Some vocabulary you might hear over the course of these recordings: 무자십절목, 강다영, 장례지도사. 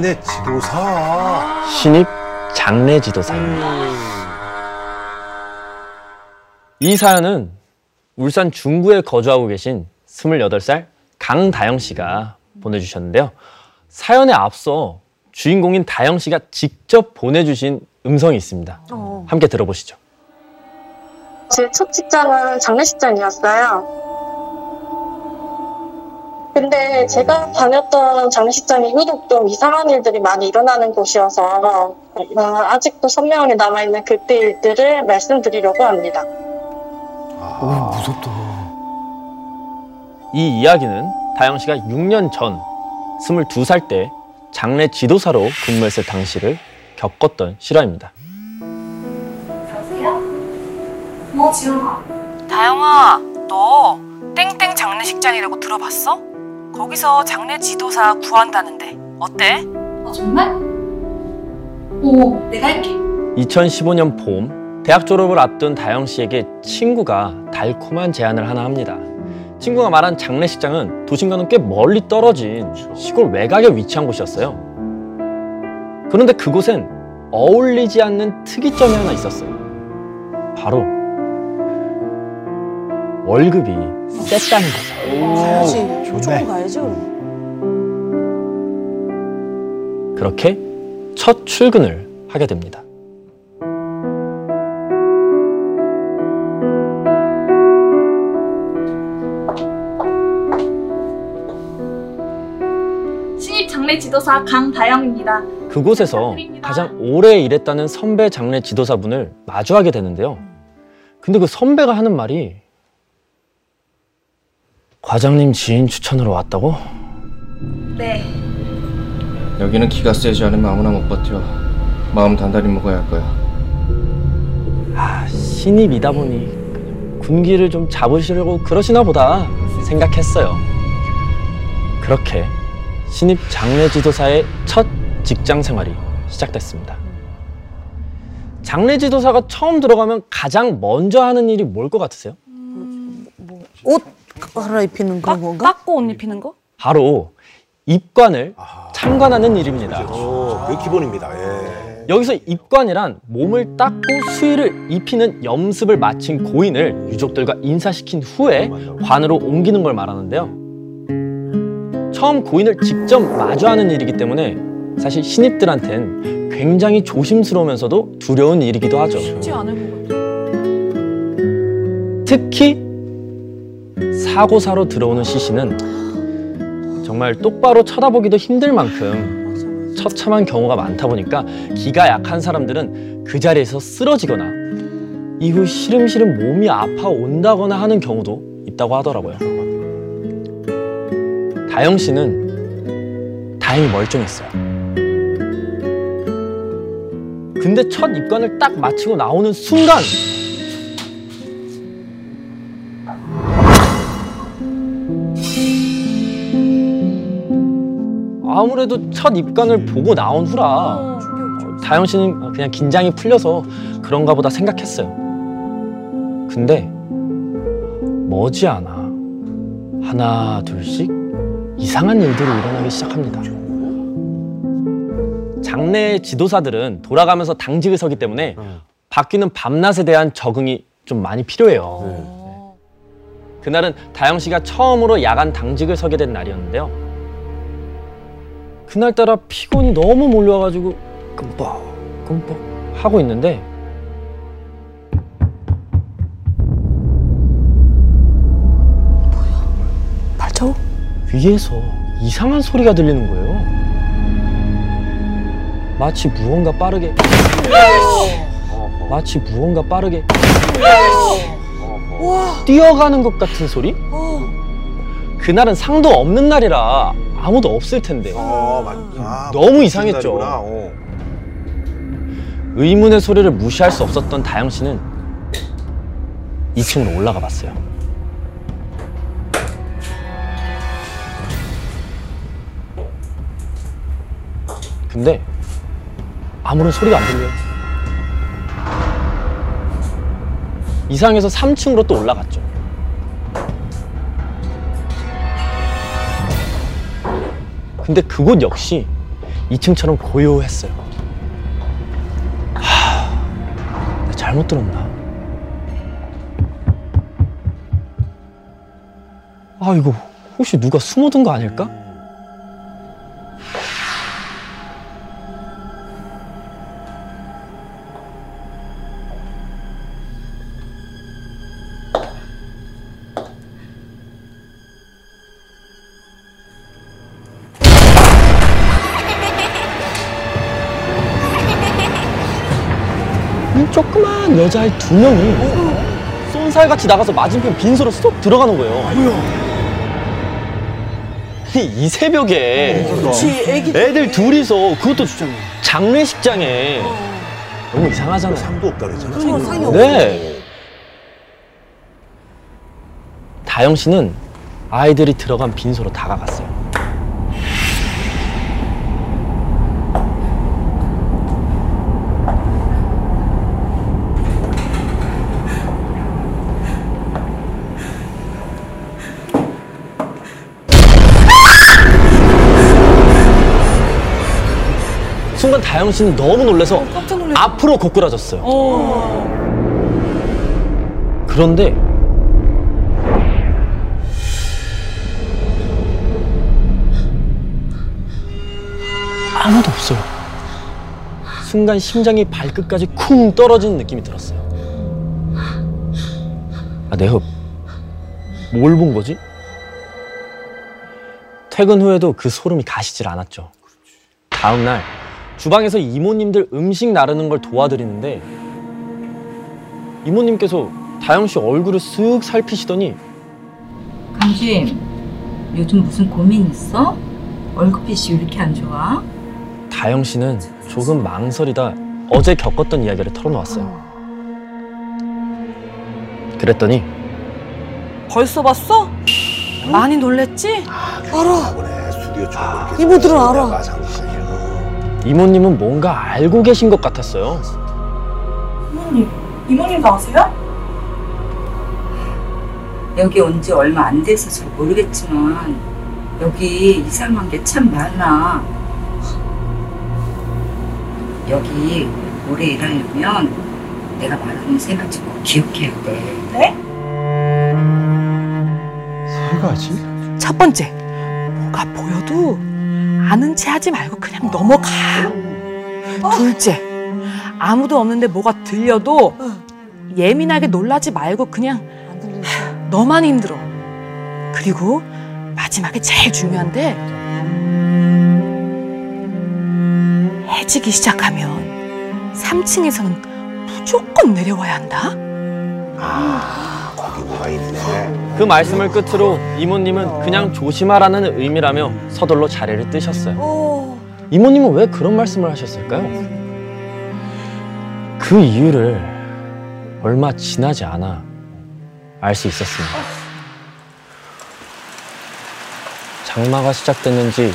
장례지도사. 신입 장례지도사입니다. 이 사연은 울산 중구에 거주하고 계신 28살 강다영 씨가 보내주셨는데요. 사연에 앞서 주인공인 다영 씨가 직접 보내주신 음성이 있습니다. 함께 들어보시죠. 제 첫 직장은 장례식장이었어요. 근데 제가 다녔던 장례식장이 유독 좀 이상한 일들이 많이 일어나는 곳이어서 아직도 선명하게 남아있는 그때 일들을 말씀드리려고 합니다. 아, 무섭다. 이 이야기는 다영 씨가 6년 전 22살 때 장례 지도사로 근무했을 당시를 겪었던 실화입니다. 여보세요? 지영아. 다영아, 너 땡땡 장례식장이라고 들어봤어? 거기서 장례 지도사 구한다는데 어때? 아, 정말? 오, 내가 할게. 2015년 봄, 대학 졸업을 앞둔 다영 씨에게 친구가 달콤한 제안을 하나 합니다. 친구가 말한 장례식장은 도심과는 꽤 멀리 떨어진 시골 외곽에 위치한 곳이었어요. 그런데 그곳엔 어울리지 않는 특이점이 하나 있었어요. 바로 월급이 셌다는 거죠. 조금 가야지. 그렇게 첫 출근을 하게 됩니다. 신입 장례지도사 강다영입니다. 그곳에서 가장 오래 일했다는 선배 장례지도사분을 마주하게 되는데요. 근데 그 선배가 하는 말이 과장님 지인 추천으로 왔다고? 네. 여기는 기가 세지 않으면 아무나 못 버텨. 마음 단단히 먹어야 할 거야. 아, 신입이다 보니 군기를 좀 잡으시려고 그러시나 보다 생각했어요. 그렇게 신입 장례지도사의 첫 직장 생활이 시작됐습니다. 장례지도사가 처음 들어가면 가장 먼저 하는 일이 뭘 것 같으세요? 옷 갈아입히는 그런 건가? 깎고 옷 입히는 거? 바로 입관을 참관하는 일입니다. 그게 기본입니다. 예. 여기서 입관이란 몸을 닦고 수의를 입히는 염습을 마친 고인을 유족들과 인사시킨 후에 관으로 옮기는 걸 말하는데요. 처음 고인을 직접 마주하는 일이기 때문에 사실 신입들한텐 굉장히 조심스러우면서도 두려운 일이기도 하죠. 쉽지 않을 것 같아요. 특히 사고사로 들어오는 시신은 정말 똑바로 쳐다보기도 힘들 만큼 처참한 경우가 많다 보니까 기가 약한 사람들은 그 자리에서 쓰러지거나 이후 시름시름 몸이 아파온다거나 하는 경우도 있다고 하더라고요. 다영 씨는 다행히 멀쩡했어요. 근데 첫 입관을 딱 마치고 나오는 순간 아무래도 첫 입관을 보고 나온 후라 다영 씨는 그냥 긴장이 풀려서 그런가 보다 생각했어요. 근데 머지않아 하나 둘씩 이상한 일들이 일어나기 시작합니다. 장례 지도사들은 돌아가면서 당직을 서기 때문에 바뀌는 밤낮에 대한 적응이 좀 많이 필요해요. 그날은 다영 씨가 처음으로 야간 당직을 서게 된 날이었는데요. 그날따라 피곤이 너무 몰려와가지고 끔뻑 하고 있는데 뭐야? 발자국? 위에서 이상한 소리가 들리는 거예요. 마치 무언가 빠르게 뛰어가는 것 같은 소리? 그날은 상도 없는 날이라 아무도 없을 텐데 너무 이상했죠. 의문의 소리를 무시할 수 없었던 다영 씨는 2층으로 올라가 봤어요. 근데 아무런 소리가 안 들려요. 이상해서 3층으로 또 올라갔죠. 근데 그곳 역시 2층처럼 고요했어요. 하... 내가 잘못 들었나? 아, 이거 혹시 누가 숨어둔 거 아닐까? 조그만 여자아이 2명이 쏜살같이 나가서 맞은편 빈소로 쏙 들어가는 거예요. 아니, 이 새벽에 애들 둘이서, 그것도 장례식장에 너무 이상하잖아요. 상도 없다 그랬잖아. 네. 다영 씨는 아이들이 들어간 빈소로 다가갔어요. 순간 다영 씨는 너무 놀라서 앞으로 고꾸라졌어요. 그런데 아무도 없어요. 순간 심장이 발끝까지 쿵 떨어지는 느낌이 들었어요. 아, 내가 뭘 본 거지? 퇴근 후에도 그 소름이 가시질 않았죠. 다음 날 주방에서 이모님들 음식 나르는 걸 도와드리는데 이모님께서 다영 씨 얼굴을 쓱 살피시더니, "강주임, 요즘 무슨 고민 있어? 월급빛이 왜 이렇게 안 좋아?" 다영 씨는 조금 망설이다 어제 겪었던 이야기를 털어놓았어요. 그랬더니, "벌써 봤어? 많이 놀랬지? 알아. 이모들은 알아." 이모님은 뭔가 알고 계신 것 같았어요. 이모님도 아세요? "여기 온 지 얼마 안 돼서 잘 모르겠지만 여기 이상한 게 참 많아. 여기 오래 일하려면 내가 말하는 세 가지 꼭 기억해야 돼." "네?" "세 가지? 첫 번째, 뭐가 보여도 아는 체 하지 말고 그냥 넘어가. 둘째, 아무도 없는데 뭐가 들려도 예민하게 놀라지 말고 그냥 너만 힘들어. 그리고 마지막에 제일 중요한데, 해지기 시작하면 3층에서는 무조건 내려와야 한다." "거기 뭐가 있네." 그 말씀을 끝으로 이모님은 그냥 조심하라는 의미라며 서둘러 자리를 뜨셨어요. 이모님은 왜 그런 말씀을 하셨을까요? 그 이유를 얼마 지나지 않아 알 수 있었습니다. 장마가 시작됐는지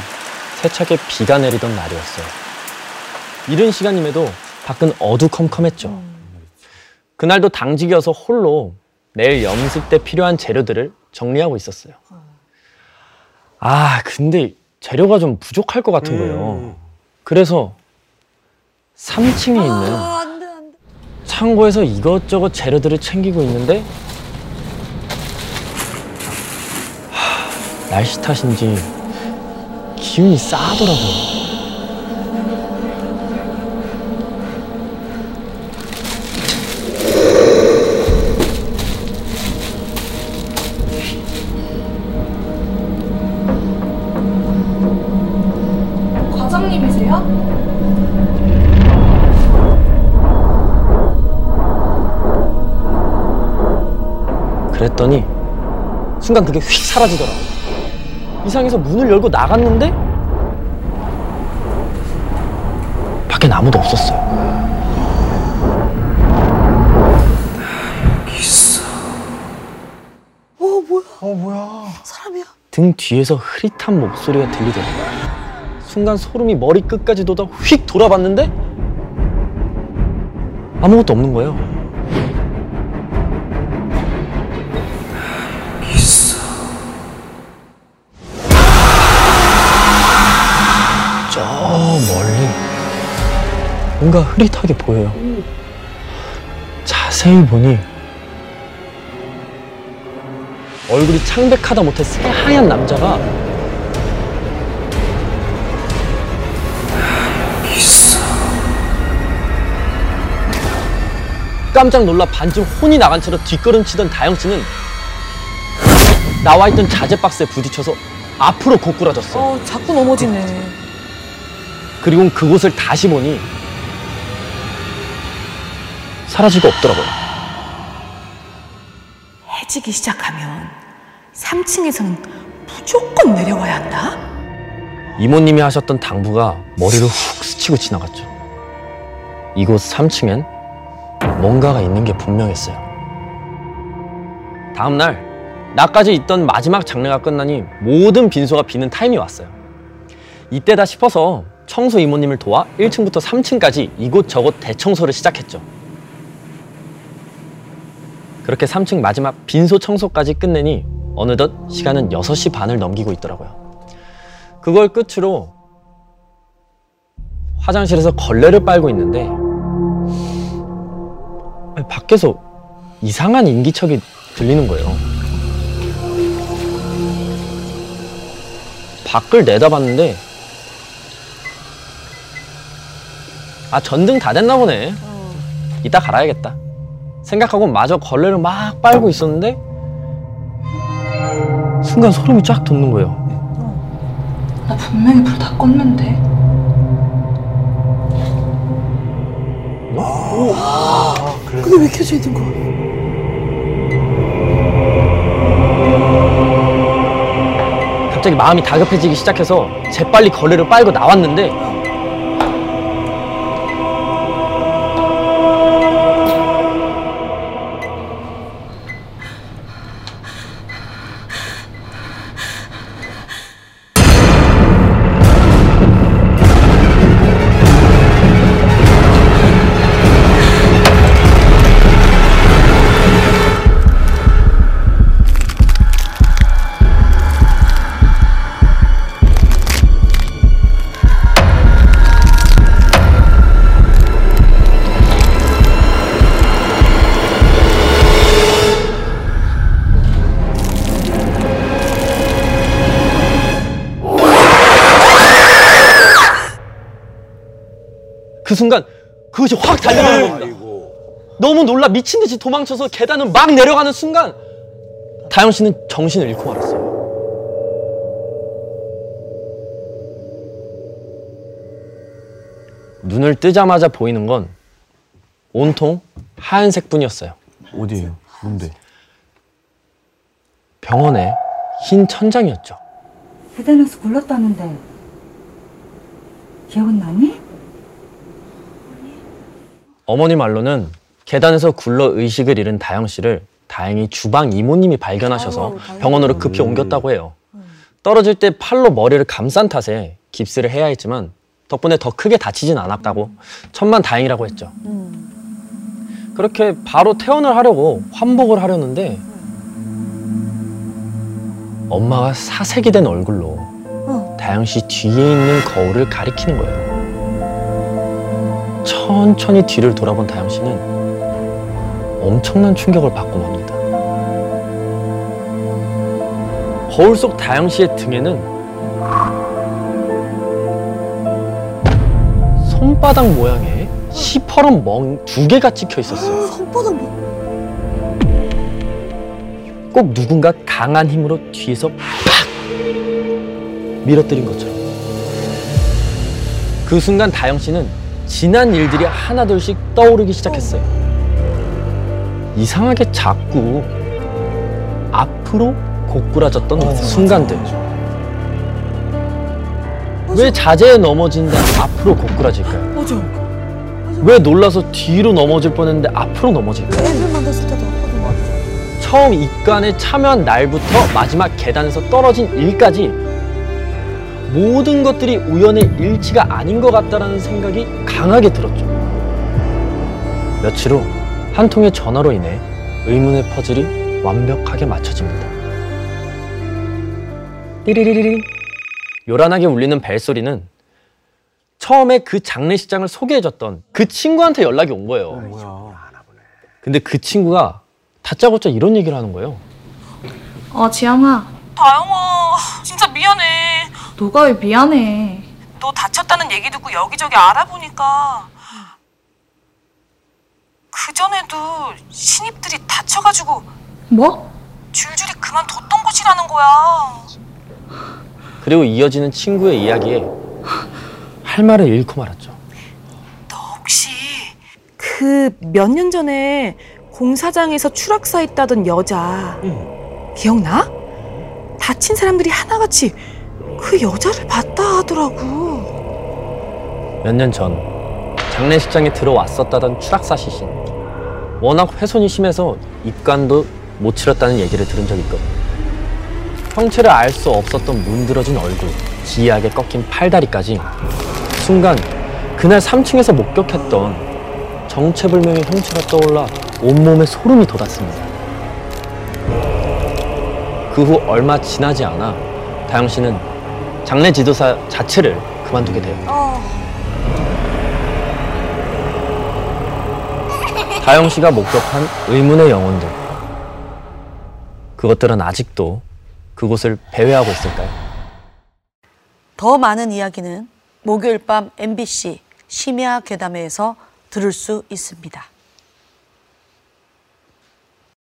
세차게 비가 내리던 날이었어요. 이른 시간임에도 밖은 어두컴컴했죠. 그날도 당직이어서 홀로 내일 염식 때 필요한 재료들을 정리하고 있었어요. 아, 근데 재료가 좀 부족할 것 같은 거예요. 그래서 3층에 있는 창고에서 이것저것 재료들을 챙기고 있는데, 날씨 탓인지 기운이 싸더라고요. 그랬더니 순간 그게 휙 사라지더라고요. 이상해서 문을 열고 나갔는데 밖엔 아무도 없었어요. "여기 있어." 뭐야? 뭐야? 사람이야? 등 뒤에서 흐릿한 목소리가 들리더라고요. 순간 소름이 머리 끝까지 돋아 휙 돌아봤는데 아무것도 없는 거예요. 뭔가 흐릿하게 보여요. 자세히 보니 얼굴이 창백하다 못해 새하얀 남자가 있어. 깜짝 놀라 반쯤 혼이 나간 채로 뒷걸음치던 다영씨는 나와있던 자재박스에 부딪혀서 앞으로 고꾸라졌어. 자꾸 넘어지네. 그리고 그곳을 다시 보니 사라지고 없더라고요. 해지기 시작하면 3층에서는 무조건 내려와야 한다? 이모님이 하셨던 당부가 머리를 훅 스치고 지나갔죠. 이곳 3층엔 뭔가가 있는 게 분명했어요. 다음 날 낮까지 있던 마지막 장례가 끝나니 모든 빈소가 비는 타임이 왔어요. 이때다 싶어서 청소 이모님을 도와 1층부터 3층까지 이곳저곳 대청소를 시작했죠. 그렇게 3층 마지막 빈소 청소까지 끝내니 어느덧 시간은 6시 반을 넘기고 있더라고요. 그걸 끝으로 화장실에서 걸레를 빨고 있는데 밖에서 이상한 인기척이 들리는 거예요. 밖을 내다봤는데 전등 다 됐나 보네. 이따 갈아야겠다 생각하고 마저 걸레를 막 빨고 있었는데 순간 소름이 쫙 돋는 거예요. 나 분명히 불 다 껐는데. 그래. 근데 왜 켜져 있는 거야? 갑자기 마음이 다급해지기 시작해서 재빨리 걸레를 빨고 나왔는데 그 순간 그것이 확 달려가는 겁니다. 너무 놀라 미친 듯이 도망쳐서 계단을 막 내려가는 순간 다영 씨는 정신을 잃고 말았어요. 눈을 뜨자마자 보이는 건 온통 하얀색뿐이었어요. 어디예요? 뭔데? 병원의 흰 천장이었죠. 계단에서 굴렀다는데 기억은 나니? 어머니 말로는 계단에서 굴러 의식을 잃은 다영 씨를 다행히 주방 이모님이 발견하셔서 병원으로 급히 옮겼다고 해요. 떨어질 때 팔로 머리를 감싼 탓에 깁스를 해야 했지만 덕분에 더 크게 다치진 않았다고 천만다행이라고 했죠. 그렇게 바로 퇴원을 하려고 환복을 하려는데 엄마가 사색이 된 얼굴로 다영 씨 뒤에 있는 거울을 가리키는 거예요. 천천히 뒤를 돌아본 다영 씨는 엄청난 충격을 받고 맙니다. 거울 속 다영 씨의 등에는 손바닥 모양의 시퍼런 멍 2개가 찍혀 있었어요. 손바닥 멍? 꼭 누군가 강한 힘으로 뒤에서 팍! 밀어뜨린 것처럼. 그 순간 다영 씨는 지난 일들이 하나둘씩 떠오르기 시작했어요. 이상하게 자꾸 앞으로 고꾸라졌던 순간들. 왜 자재에 넘어진다 앞으로 고꾸라질까요? 왜 놀라서 뒤로 넘어질 뻔했는데 앞으로 넘어질까요? 처음 입관에 참여한 날부터 마지막 계단에서 떨어진 일까지 모든 것들이 우연의 일치가 아닌 것 같다라는 생각이 강하게 들었죠. 며칠 후 한 통의 전화로 인해 의문의 퍼즐이 완벽하게 맞춰집니다. 띠리리리리 요란하게 울리는 벨소리는 처음에 그 장례식장을 소개해줬던 그 친구한테 연락이 온 거예요. 뭐야. 근데 그 친구가 다짜고짜 이런 얘기를 하는 거예요. 지영아. 다영아, 진짜 미안해. 너가 왜 미안해? 너 다쳤다는 얘기 듣고 여기저기 알아보니까 그전에도 신입들이 다쳐가지고 뭐? 줄줄이 그만뒀던 곳이라는 거야. 그리고 이어지는 친구의 이야기에 할 말을 잃고 말았죠. 너 혹시 그 몇 년 전에 공사장에서 추락사 있다던 여자 기억나? 다친 사람들이 하나같이 그 여자를 봤다 하더라고. 몇 년 전 장례식장에 들어왔었다던 추락사 시신. 워낙 훼손이 심해서 입관도 못 치렀다는 얘기를 들은 적이 있거든. 형체를 알 수 없었던 문드러진 얼굴, 기이하게 꺾인 팔다리까지 순간 그날 3층에서 목격했던 정체불명의 형체가 떠올라 온몸에 소름이 돋았습니다. 그 후 얼마 지나지 않아 다영 씨는 장례지도사 자체를 그만두게 돼요. 다영 씨가 목격한 의문의 영혼들, 그것들은 아직도 그곳을 배회하고 있을까요? 더 많은 이야기는 목요일 밤 MBC 심야 괴담회에서 들을 수 있습니다.